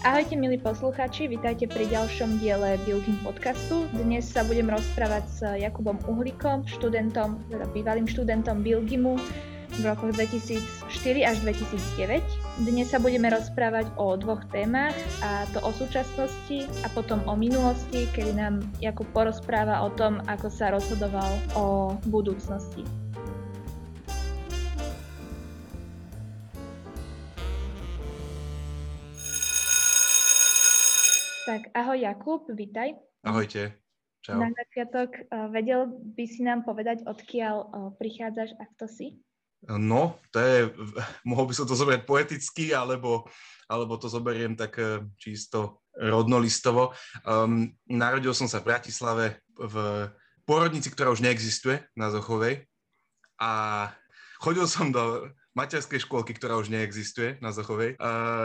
Ahojte milí poslucháči, vítajte pri ďalšom diele Bilgym podcastu. Dnes sa budem rozprávať s Jakubom Uhlíkom, bývalým študentom Bilgymu v rokoch 2004 až 2009. Dnes sa budeme rozprávať o dvoch témach, a to o súčasnosti a potom o minulosti, kedy nám Jakub porozpráva o tom, ako sa rozhodoval o budúcnosti. Tak, ahoj Jakub, vítaj. Ahojte, čau. Na začiatok, vedel by si nám povedať, odkiaľ prichádzaš a kto si? No, mohol by som to zobrať poeticky, alebo to zoberiem tak čisto rodnolistovo. Narodil som sa v Bratislave v pôrodnici, ktorá už neexistuje, na Zochovej. A chodil som do materskej škôlky, ktorá už neexistuje na Zochovej.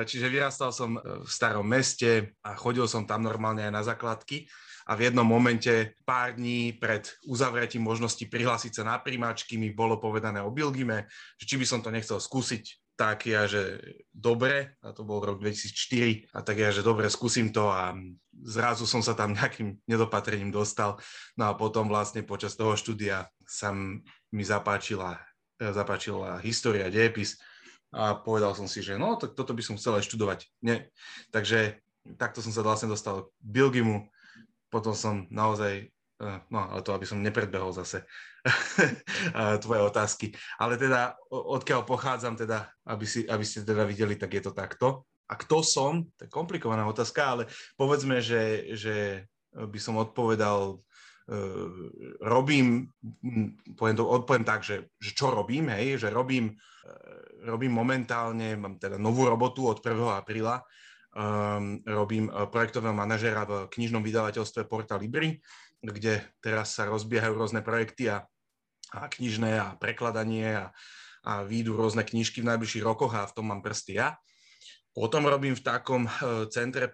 Čiže vyrastal som v starom meste a chodil som tam normálne aj na základky. A v jednom momente, pár dní pred uzavretím možnosti prihlásiť sa na primáčky, mi bolo povedané o Bilgyme, že či by som to nechcel skúsiť. Tak ja, že dobre, a to bol rok 2004, a tak ja, že dobre, skúsim to a zrazu som sa tam nejakým nedopatrením dostal. No a potom vlastne počas toho štúdia sa mi zapáčila história, dejepis a povedal som si, že no, tak toto by som chcel aj študovať. Nie. Takže takto som sa vlastne dostal k Bilgymu, potom som naozaj, no ale to, aby som nepredbehol zase tvoje otázky, ale teda odkiaľ pochádzam, teda, aby ste teda videli, tak je to takto. A kto som? To je komplikovaná otázka, ale povedzme, že by som odpovedal, poviem tak, že čo robím, hej, že robím momentálne, mám teda novú robotu od 1. apríla, robím projektového manažera v knižnom vydavateľstve Porta Libri, kde teraz sa rozbiehajú rôzne projekty a knižné a prekladanie a výjdu rôzne knižky v najbližších rokoch a v tom mám prsty ja. Potom robím v takom centre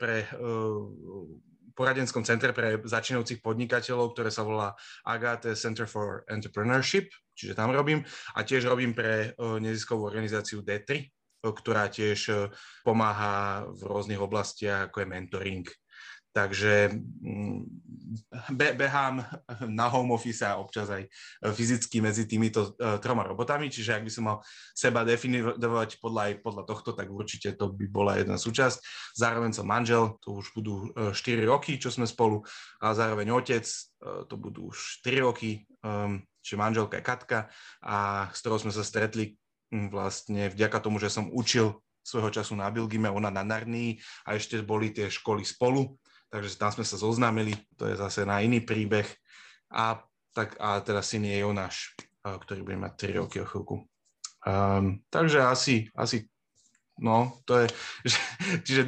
poradenskom centre pre začínajúcich podnikateľov, ktoré sa volá Agate Center for Entrepreneurship, čiže tam robím. A tiež robím pre neziskovú organizáciu D3, ktorá tiež pomáha v rôznych oblastiach, ako je mentoring. Takže behám na home office a občas aj fyzicky medzi týmito troma robotami, čiže ak by som mal seba definovať podľa tohto, tak určite to by bola jedna súčasť. Zároveň som manžel, to už budú 4 roky, čo sme spolu, a zároveň otec, to budú už 3 roky, čiže manželka je Katka, a s ktorou sme sa stretli vlastne vďaka tomu, že som učil svojho času na Bilgyme, ona na Nárnii a ešte boli tie školy spolu. Takže tam sme sa zoznámili, to je zase na iný príbeh. A teda syn je Jonáš, ktorý bude mať 3 roky o chvíľku. Takže asi no, to je... Čiže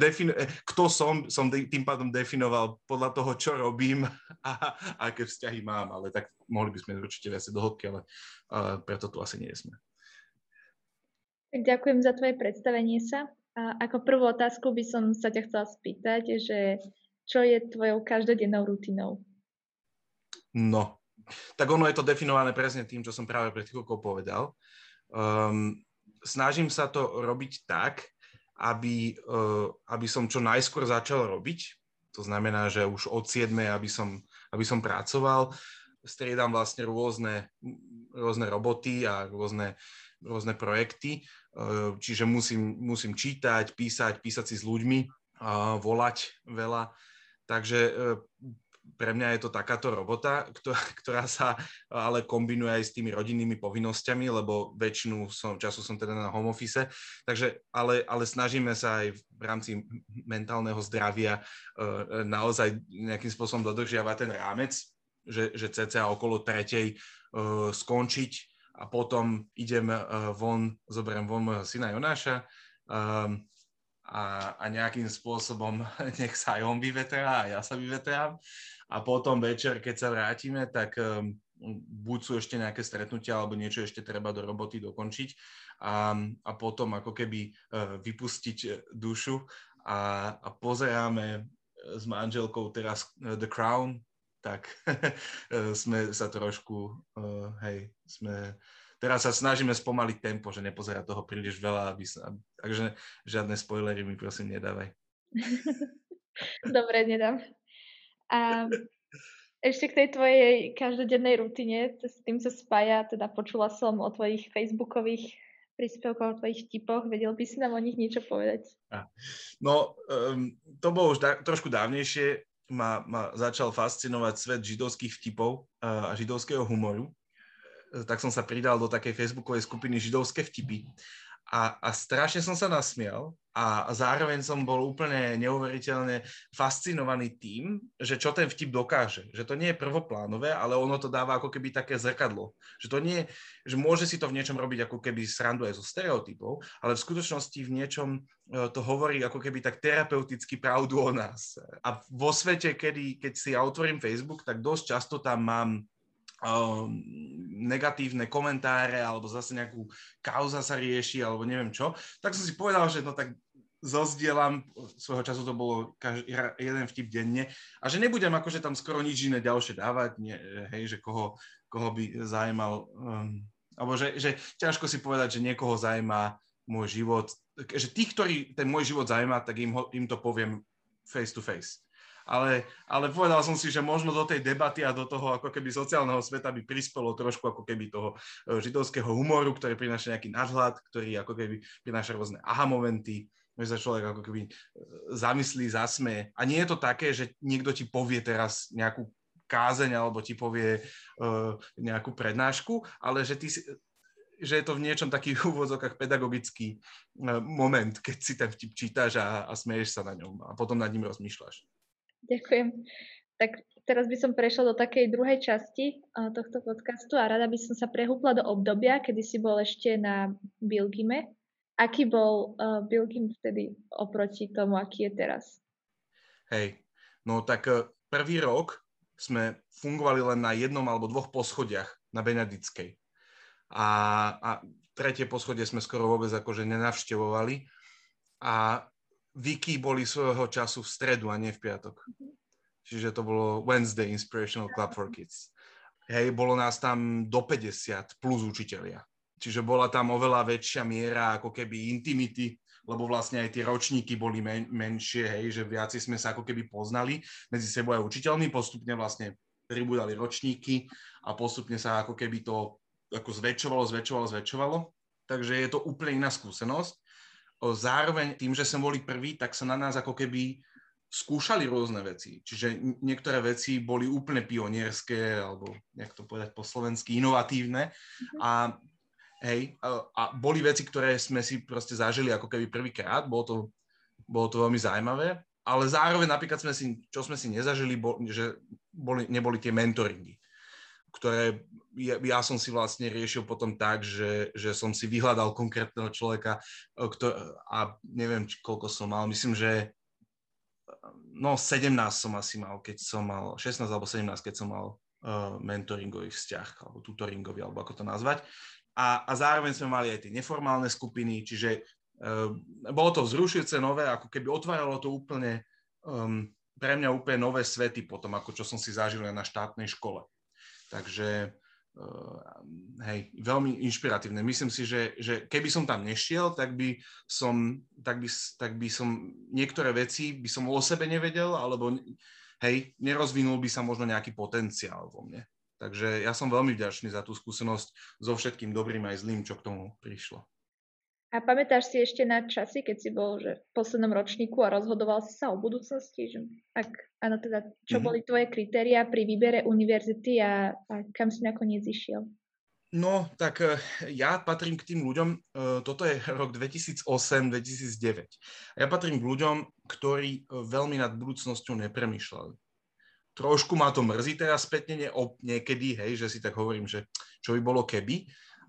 kto som tým pádom definoval podľa toho, čo robím a aké vzťahy mám, ale tak mohli by sme určite viac do hĺbky, ale preto tu asi nie sme. Ďakujem za tvoje predstavenie sa. A ako prvú otázku by som sa ťa chcela spýtať, že čo je tvojou každodennou rutinou? No, tak ono je to definované presne tým, čo som práve pred chvíľkou povedal. Snažím sa to robiť tak, aby som čo najskôr začal robiť. To znamená, že už od 7, aby som pracoval. Striedam vlastne rôzne roboty a rôzne projekty. Čiže musím čítať, písať si s ľuďmi, volať veľa. Takže pre mňa je to takáto robota, ktorá sa ale kombinuje aj s tými rodinnými povinnosťami, lebo väčšinu času som teda na home office. Takže, ale snažíme sa aj v rámci mentálneho zdravia naozaj nejakým spôsobom dodržiavať ten rámec, že cca okolo 3:00 skončiť a potom idem von, zoberiem von mojho syna Jonáša, a nejakým spôsobom nech sa aj on vyvetrá a ja sa vyvetrám. A potom večer, keď sa vrátime, tak buď sú ešte nejaké stretnutia, alebo niečo ešte treba do roboty dokončiť a potom ako keby vypustiť dušu a pozeráme s manželkou teraz The Crown, tak sme sa trošku, teraz sa snažíme spomaliť tempo, že nepozerá toho príliš veľa, takže žiadne spoilery mi prosím nedávaj. Dobre, nedám. A ešte k tej tvojej každodennej rutine, s tým sa spája, teda počula som o tvojich facebookových príspevkoch, o tvojich tipoch, vedel by si nám o nich niečo povedať? No, to bolo už trošku dávnejšie, ma začal fascinovať svet židovských vtipov a židovského humoru, tak som sa pridal do takej facebookovej skupiny Židovské vtipy a strašne som sa nasmial a zároveň som bol úplne neuveriteľne fascinovaný tým, že čo ten vtip dokáže. Že to nie je prvoplánové, ale ono to dáva ako keby také zrkadlo. Že to nie, že môže si to v niečom robiť ako keby srandu aj zo stereotypov, ale v skutočnosti v niečom to hovorí ako keby tak terapeuticky pravdu o nás. A vo svete, keď si ja otvorím Facebook, tak dosť často tam mám negatívne komentáre alebo zase nejakú kauza sa rieši alebo neviem čo, tak som si povedal, že no tak zozdielam, svojho času to bolo jeden vtip denne a že nebudem akože tam skoro nič iné ďalšie dávať, nie, hej, že koho by zaujímal, alebo že ťažko si povedať, že niekoho zaujíma môj život, že tých, ktorí ten môj život zaujíma, tak im to poviem face to face. Ale povedal som si, že možno do tej debaty a do toho ako keby sociálneho sveta by prispelo trošku ako keby toho židovského humoru, ktorý prináša nejaký nadhľad, ktorý ako keby prináša rôzne aha momenty, že sa človek ako keby zamyslí, zasmeje. A nie je to také, že niekto ti povie teraz nejakú kázeň alebo ti povie nejakú prednášku, ale že je to v niečom taký v úvodzokách pedagogický moment, keď si ten vtip čítaš a smeješ sa na ňom a potom nad ním rozmýšľaš. Ďakujem. Tak teraz by som prešla do takej druhej časti tohto podcastu a rada by som sa prehúpla do obdobia, kedy si bol ešte na Bilgyme. Aký bol Bilgym vtedy oproti tomu, aký je teraz? Hej, no tak prvý rok sme fungovali len na jednom alebo dvoch poschodiach na Benadickej. A tretie poschodie sme skoro vôbec akože nenavštevovali. A Vicky boli svojho času v stredu a nie v piatok. Čiže to bolo Wednesday Inspirational Club for Kids. Hej, bolo nás tam do 50 plus učitelia. Čiže bola tam oveľa väčšia miera ako keby intimity, lebo vlastne aj tie ročníky boli menšie, hej, že viaci sme sa ako keby poznali medzi sebou aj učiteľmi, postupne vlastne pribúdali ročníky a postupne sa ako keby to ako zväčšovalo. Takže je to úplne iná skúsenosť. Zároveň tým, že sme boli prví, tak sa na nás ako keby skúšali rôzne veci. Čiže niektoré veci boli úplne pionierské, alebo jak to povedať po slovensky, inovatívne. A, hej, a boli veci, ktoré sme si proste zažili ako keby prvýkrát. Bolo to veľmi zaujímavé. Ale zároveň napríklad sme si nezažili, že neboli tie mentoringy, ktoré ja som si vlastne riešil potom tak, že som si vyhľadal konkrétneho človeka a neviem, koľko som mal. Myslím, že 17 som asi mal, keď som mal 16 alebo 17, keď som mal mentoringový vzťah alebo tutoringový, alebo ako to nazvať. A zároveň sme mali aj tie neformálne skupiny, čiže bolo to vzrušujúce, nové, ako keby otváralo to úplne, pre mňa úplne nové svety potom, ako čo som si zažil na štátnej škole. Takže hej, veľmi inšpiratívne. Myslím si, že keby som tam nešiel, tak by som niektoré veci by som o sebe nevedel, alebo hej, nerozvinul by sa možno nejaký potenciál vo mne. Takže ja som veľmi vďačný za tú skúsenosť so všetkým dobrým aj zlým, čo k tomu prišlo. A pamätáš si ešte na časy, keď si bol že v poslednom ročníku a rozhodoval si sa o budúcnosti? Že ak áno, teda čo boli tvoje kritériá pri výbere univerzity a kam si nakoniec išiel? No, tak ja patrím k tým ľuďom, toto je rok 2008-2009. Ja patrím k ľuďom, ktorí veľmi nad budúcnosťou nepremýšľali. Trošku ma to mrzí teraz spätne niekedy, hej, že si tak hovorím, že čo by bolo keby.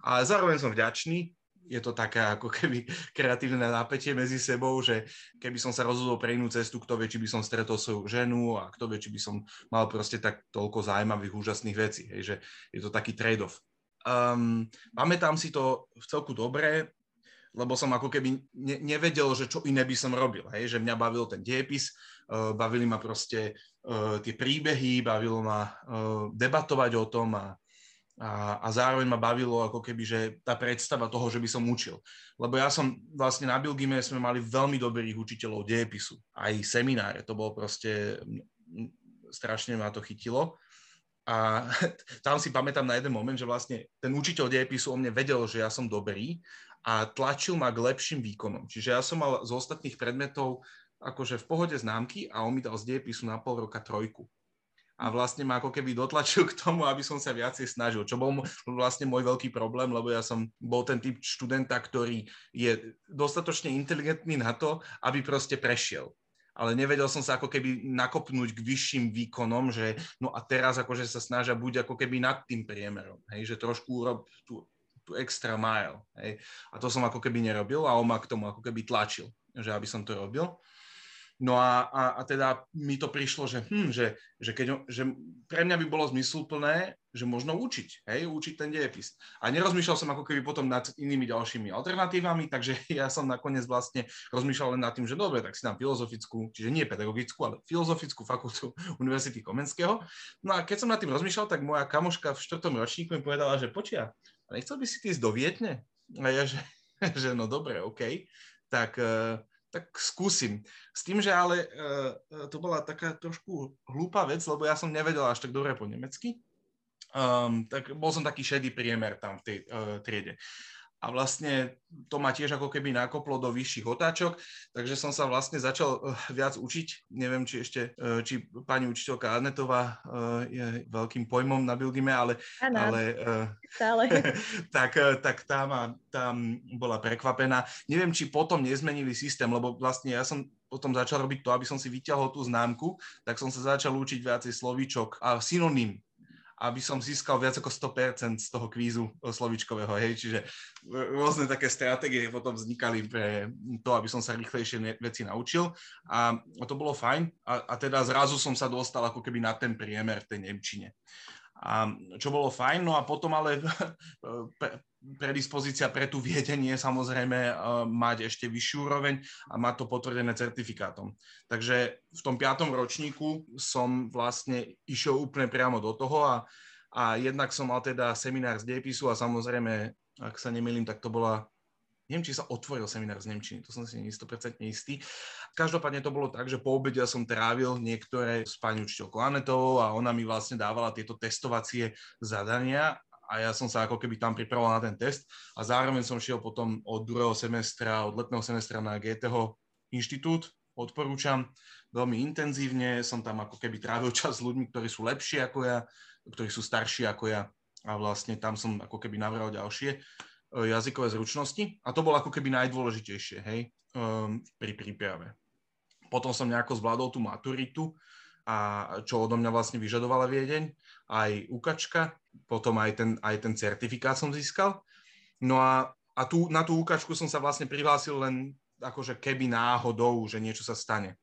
Ale zároveň som vďačný, je to také ako keby kreatívne napätie medzi sebou, že keby som sa rozhodol pre inú cestu, kto vie, či by som stretol svoju ženu a kto vie, či by som mal proste tak toľko zaujímavých, úžasných vecí. Hej, že je to taký trade-off. Pamätám si to v celku dobre, lebo som ako keby nevedel, že čo iné by som robil. Hej, že mňa bavil ten diepis, bavili ma proste tie príbehy, bavilo ma debatovať o tom a A zároveň ma bavilo ako keby, že tá predstava toho, že by som učil. Lebo ja som vlastne na Bilgyme sme mali veľmi dobrých učiteľov dejepisu. Aj semináre, to bolo proste, strašne ma to chytilo. A tam si pamätám na jeden moment, že vlastne ten učiteľ dejepisu o mne vedel, že ja som dobrý a tlačil ma k lepším výkonom. Čiže ja som mal z ostatných predmetov akože v pohode známky a on mi dal z dejepisu na pol roka 3. A vlastne ma ako keby dotlačil k tomu, aby som sa viacej snažil, čo bol vlastne môj veľký problém, lebo ja som bol ten typ študenta, ktorý je dostatočne inteligentný na to, aby proste prešiel. Ale nevedel som sa ako keby nakopnúť k vyšším výkonom, že no a teraz akože sa snažia buď ako keby nad tým priemerom, hej, že trošku urob tú extra mile. Hej. A to som ako keby nerobil a on ma k tomu ako keby tlačil, že aby som to robil. No a teda mi to prišlo, že pre mňa by bolo zmysluplné, že možno učiť ten dejepis. A nerozmýšľal som ako keby potom nad inými ďalšími alternatívami, takže ja som nakoniec vlastne rozmýšľal len nad tým, že dobre, tak si dám filozofickú, čiže nie pedagogickú, ale filozofickú fakultu Univerzity Komenského. No a keď som nad tým rozmýšľal, tak moja kamoška v 4. ročníku mi povedala, že počia, nechcel by si ísť do Viedne? A ja, že no dobre, OK, tak skúsim. S tým, že ale to bola taká trošku hlúpa vec, lebo ja som nevedel až tak dobre po nemecky, tak bol som taký šedý priemer tam v tej triede. A vlastne to ma tiež ako keby nakoplo do vyšších otáčok, takže som sa vlastne začal viac učiť. Neviem, či ešte, či pani učiteľka Adnetová je veľkým pojmom na Bilgyme, ale tak tam bola prekvapená. Neviem, či potom nezmenili systém, lebo vlastne ja som potom začal robiť to, aby som si vyťahol tú známku, tak som sa začal učiť viacej slovíčok a synonym, aby som získal viac ako 100% z toho kvízu slovičkového, hej, čiže rôzne také stratégie potom vznikali pre to, aby som sa rýchlejšie veci naučil a to bolo fajn a teda zrazu som sa dostal ako keby na ten priemer v tej nemčine. A čo bolo fajn, no a potom ale predispozícia pre tú Viedeň je samozrejme mať ešte vyššiu úroveň a mať to potvrdené certifikátom. Takže v tom 5. ročníku som vlastne išiel úplne priamo do toho a jednak som mal teda seminár z dejepisu a samozrejme, ak sa nemýlim, tak to bola... Neviem, či sa otvoril seminár z nemčiny, to som si 100% istý. Každopádne to bolo tak, že po obede som trávil niektoré s pani učiteľkou Klanetovou a ona mi vlastne dávala tieto testovacie zadania a ja som sa ako keby tam pripravoval na ten test a zároveň som šiel potom od letného semestra na GT inštitút, odporúčam, veľmi intenzívne, som tam ako keby trávil čas s ľuďmi, ktorí sú lepšie ako ja, ktorí sú starší ako ja a vlastne tam som ako keby nabral ďalšie jazykové zručnosti a to bolo ako keby najdôležitejšie, hej, pri príprave. Potom som nejako zvládol tú maturitu, a čo odo mňa vlastne vyžadovala Viedeň, aj ukačka, potom aj ten certifikát som získal. No a na tú ukačku som sa vlastne prihlásil len akože keby náhodou, že niečo sa stane.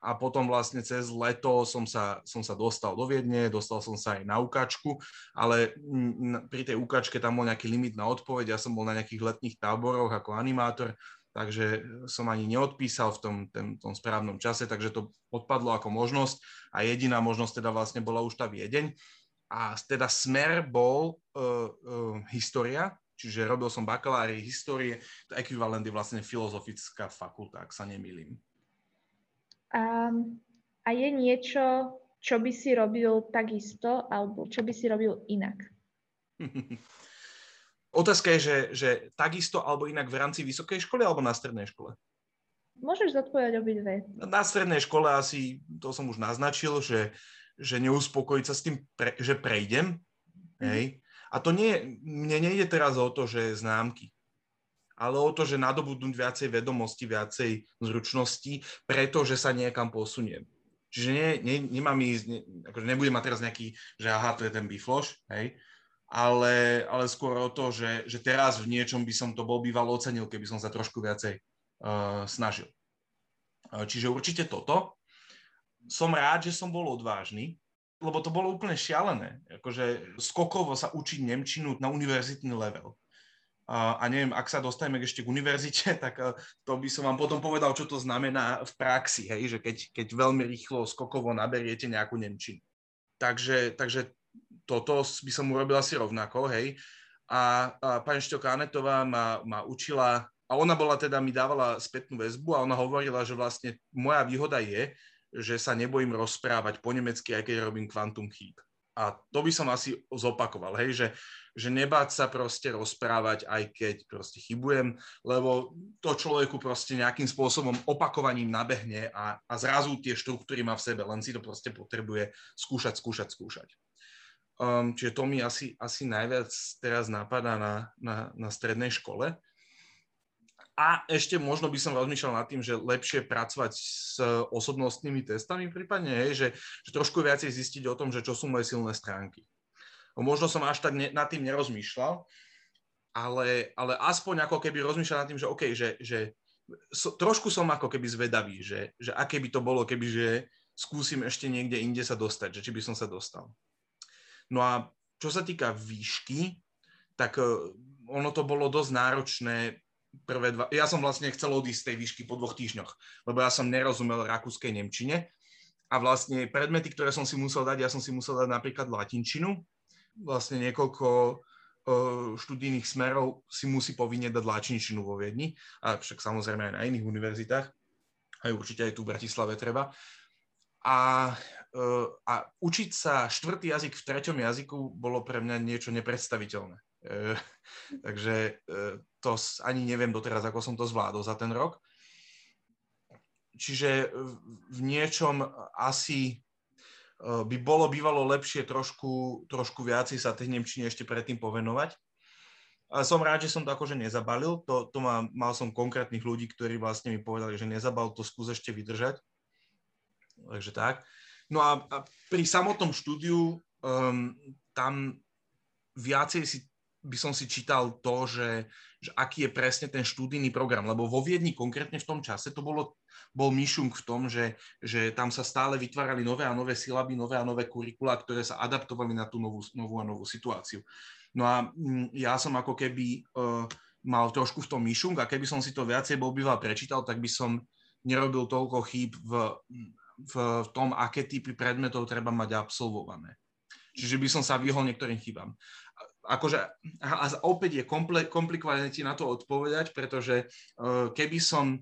A potom vlastne cez leto som sa dostal do Viedne, dostal som sa aj na ukáčku, ale pri tej ukáčke tam bol nejaký limit na odpoveď, ja som bol na nejakých letných táboroch ako animátor, takže som ani neodpísal v tom správnom čase, takže to odpadlo ako možnosť a jediná možnosť teda vlastne bola už tá Viedeň. A teda smer bol história, čiže robil som bakalári histórie, to ekvivalent je vlastne filozofická fakulta, ak sa nemýlim. A je niečo, čo by si robil takisto, alebo čo by si robil inak? Otázka je, že takisto alebo inak v rámci vysokej školy alebo na strednej škole? Môžeš zodpovedať obidve. Na strednej škole asi, to som už naznačil, že neuspokojiť sa s tým, že prejdem. Hej. A to mne nejde teraz o to, že známky, ale o to, že nadobudnúť viacej vedomosti, viacej zručnosti, pretože sa niekam posuniem. Čiže akože nebudem mať teraz nejaký, že aha, to je ten bifloš, hej, ale skôr o to, že teraz v niečom by som to bol bývalo ocenil, keby som sa trošku viacej snažil. Čiže určite toto. Som rád, že som bol odvážny, lebo to bolo úplne šialené. Akože skokovo sa učiť nemčinu na univerzitný level. A neviem, ak sa dostaneme ešte k univerzite, tak to by som vám potom povedal, čo to znamená v praxi, hej, že keď veľmi rýchlo skokovo naberiete nejakú nemčinu. Takže toto by som urobil asi rovnako, hej. A pani Štokanetová ma učila, a ona bola teda, mi dávala spätnú väzbu a ona hovorila, že vlastne moja výhoda je, že sa nebojím rozprávať po nemecky, aj keď robím kvantum chýb. A to by som asi zopakoval, hej, že nebáť sa proste rozprávať, aj keď proste chybujem, lebo to človeku proste nejakým spôsobom opakovaním nabehne a zrazu tie štruktúry má v sebe, len si to proste potrebuje skúšať. Čiže to mi asi najviac teraz napadá na strednej škole. A ešte možno by som rozmýšľal nad tým, že lepšie pracovať s osobnostnými testami prípadne, hej, že trošku viacej zistiť o tom, že čo sú moje silné stránky. Možno som až tak nad tým nerozmýšľal, ale aspoň ako keby rozmýšľal nad tým, že okej, že trošku som ako keby zvedavý, že aké by to bolo, keby že skúsim ešte niekde inde sa dostať, že či by som sa dostal. No a čo sa týka výšky, tak ono to bolo dosť náročné. Ja som vlastne chcel odísť z tej výšky po 2 týždňoch, lebo ja som nerozumel rakúskej nemčine a vlastne predmety, ktoré som si musel dať, ja som si musel dať napríklad latinčinu. Vlastne niekoľko študijných smerov si musí povinne dať latinčinu vo Viedni, a však samozrejme aj na iných univerzitách, aj určite aj tu v Bratislave treba. A učiť sa 4. jazyk v 3. jazyku bolo pre mňa niečo nepredstaviteľné. Takže to ani neviem doteraz, ako som to zvládol za ten rok. Čiže v niečom asi by bolo bývalo lepšie trošku viacej sa tej nemčine ešte predtým povenovať. A som rád, že som to akože nezabalil. Mal som konkrétnych ľudí, ktorí vlastne mi povedali, že nezabal to, skús ešte vydržať. Takže tak. No a pri samotnom štúdiu tam viacej by som si čítal to, že aký je presne ten študijný program, lebo vo Viedni konkrétne v tom čase to bol mišung v tom, že tam sa stále vytvárali nové a nové silaby, nové a nové kurikulá, ktoré sa adaptovali na tú novú situáciu. No a ja som ako keby mal trošku v tom mišung, a keby som si to viacej bol býval prečítal, tak by som nerobil toľko chýb v tom, aké typy predmetov treba mať absolvované. Čiže by som sa vyhol niektorým chybám. Akože, a opäť je komplikované ti na to odpovedať, pretože keby som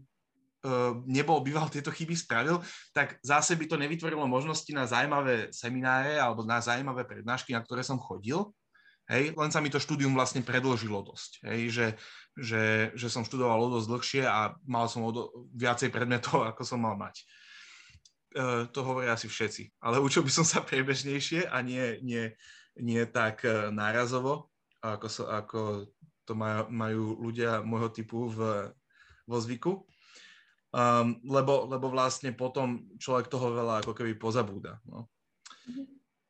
nebol býval tieto chyby spravil, tak zase by to nevytvorilo možnosti na zaujímavé semináre alebo na zaujímavé prednášky, na ktoré som chodil. Hej? Len sa mi to štúdium vlastne predĺžilo dosť. Hej? Že som študoval o dosť dlhšie a mal som viacej predmetov, ako som mal mať. To hovoria asi všetci. Ale učil by som sa priebežnejšie a nie tak nárazovo, ako to majú ľudia môjho typu vo zvyku. Lebo vlastne potom človek toho veľa ako keby pozabúda. No.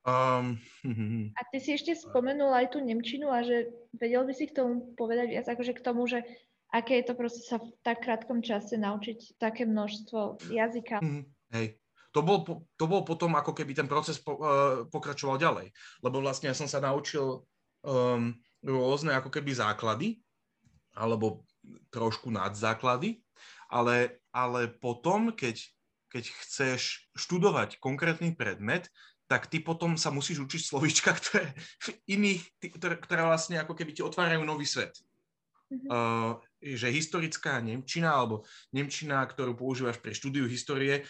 A ty si ešte spomenul aj tú nemčinu a že vedel by si k tomu povedať viac, akože k tomu, že aké je to proste sa v tak krátkom čase naučiť také množstvo jazyka. Hej. To bol potom, ako keby ten proces pokračoval ďalej. Lebo vlastne ja som sa naučil rôzne ako keby základy, alebo trošku nadzáklady, ale potom, keď chceš študovať konkrétny predmet, tak ty potom sa musíš učiť slovíčka, ktoré vlastne ako keby ti otvárajú nový svet. Že historická nemčina, alebo nemčina, ktorú používaš pri štúdiu histórie,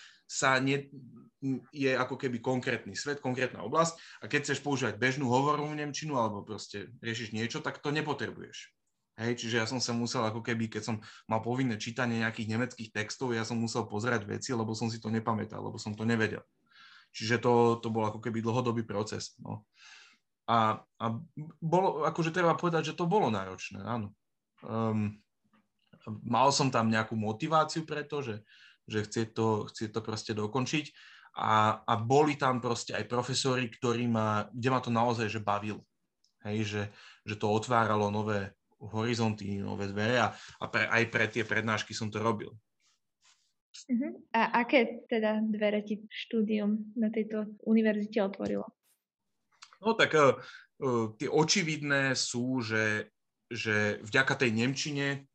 je ako keby konkrétny svet, konkrétna oblasť, a keď chceš používať bežnú hovorovú nemčinu alebo proste riešiš niečo, tak to nepotrebuješ. Hej, čiže ja som sa musel ako keby, keď som mal povinné čítanie nejakých nemeckých textov, ja som musel pozerať veci, lebo som si to nepamätal, lebo som to nevedel. Čiže to bol ako keby dlhodobý proces. No. A bolo, akože treba povedať, že to bolo náročné, áno. Mal som tam nejakú motiváciu preto, že chcie to proste dokončiť, a boli tam proste aj profesori, kde ma to naozaj že bavilo. Hej, že to otváralo nové horizonty, nové dvere, aj pre tie prednášky som to robil. A aké teda dvere ti štúdium na tejto univerzite otvorilo? No tak tie očividné sú, že vďaka tej nemčine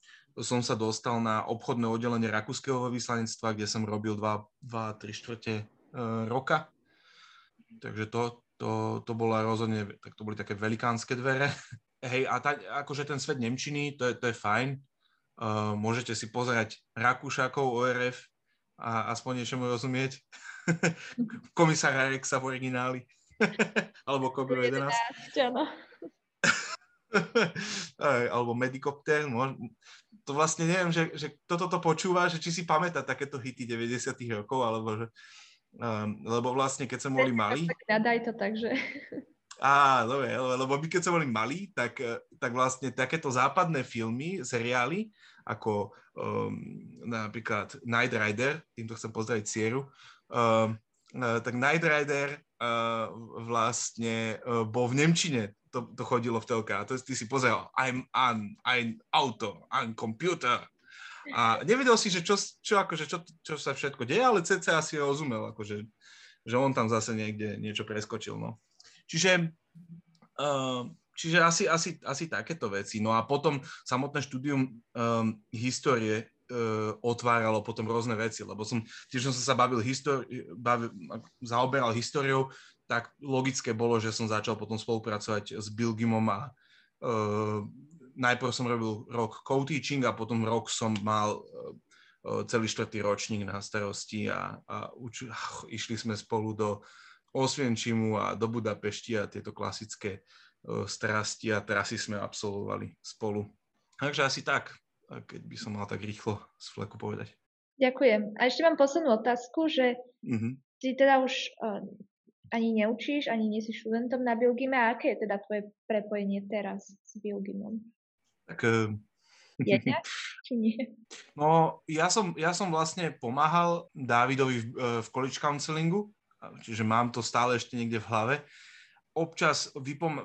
som sa dostal na obchodné oddelenie Rakúskeho výslednictva, kde som robil 2 3/4 roka. Takže to, to bola rozhodne, tak to boli také velikánske dvere. Hej, a tak, akože ten svet nemčiny, to je fajn. Môžete si pozerať Rakúšakov, ORF a aspoň niečomu rozumieť. Komisár Airexa v origináli. Alebo Kobru 11. Alebo Medikopterná. To vlastne neviem, že kto toto počúva, že či si pamätá takéto hity 90. rokov, alebo že... lebo vlastne, keď som boli malí... Nadaj to tak, že... Á, dobre, lebo my keď som boli malí, tak vlastne takéto západné filmy, seriály, ako napríklad Night Rider, týmto chcem pozdraviť Sieru, tak Night Rider vlastne bol v nemčine, to chodilo v telke, a to ty si pozeral, I'm ein auto, I'm computer. A nevedel si, že čo sa všetko deje, ale cca si rozumel, akože, že on tam zase niekde niečo preskočil. No. Čiže asi takéto veci. No a potom samotné štúdium histórie otváralo potom rôzne veci, lebo tiež som sa zaoberal históriou, tak logické bolo, že som začal potom spolupracovať s Bilgymom a najprv som robil rok co-teaching a potom rok som mal celý štvrtý ročník na starosti išli sme spolu do Osvienčimu a do Budapešti a tieto klasické strasti a trasy sme absolvovali spolu. Takže asi tak, keď by som mal tak rýchlo z fleku povedať. Ďakujem. A ešte mám poslednú otázku, že ty teda už ani neučíš, ani nie si študentom na Bilgyme. A aké je teda tvoje prepojenie teraz s Bilgymom? Tak... Jedná, či nie? No, ja som vlastne pomáhal Dávidovi v college counselingu, čiže mám to stále ešte niekde v hlave. Občas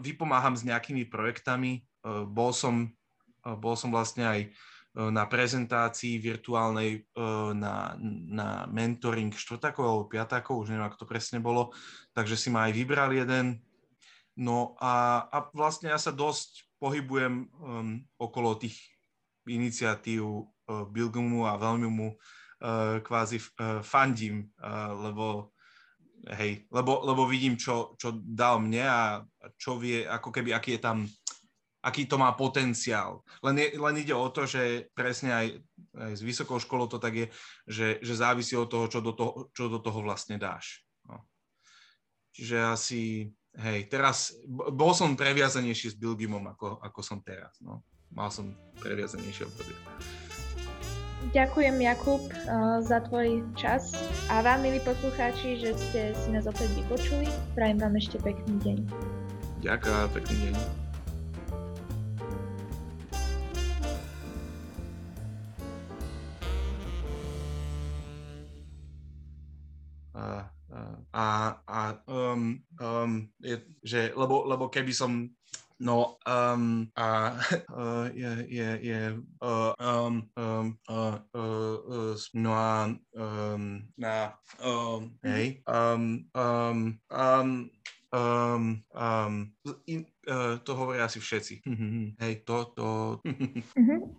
vypomáham s nejakými projektami. Bol som vlastne aj na prezentácii virtuálnej na mentoring štvrtákov alebo piatákov, už neviem, ako to presne bolo, takže si ma aj vybral jeden. No a vlastne ja sa dosť pohybujem okolo tých iniciatív Bilgymu a Valmiumu, kvázi fandím, lebo vidím, čo dal mne a čo vie, ako keby, aký to má potenciál. Len ide o to, že presne aj s vysokou školou to tak je, že závisí od toho, čo do toho vlastne dáš. No. Čiže asi, teraz bol som previazanejší s Bilgymom, ako som teraz. No. Mal som previazanejšie obdobie. Ďakujem, Jakub, za tvoj čas a vám, milí poslucháči, že ste si nás opäť vypočuli. Prajem vám ešte pekný deň. Ďakujem, pekný deň. Lebo keby som to hovoria asi všetci. Hej, to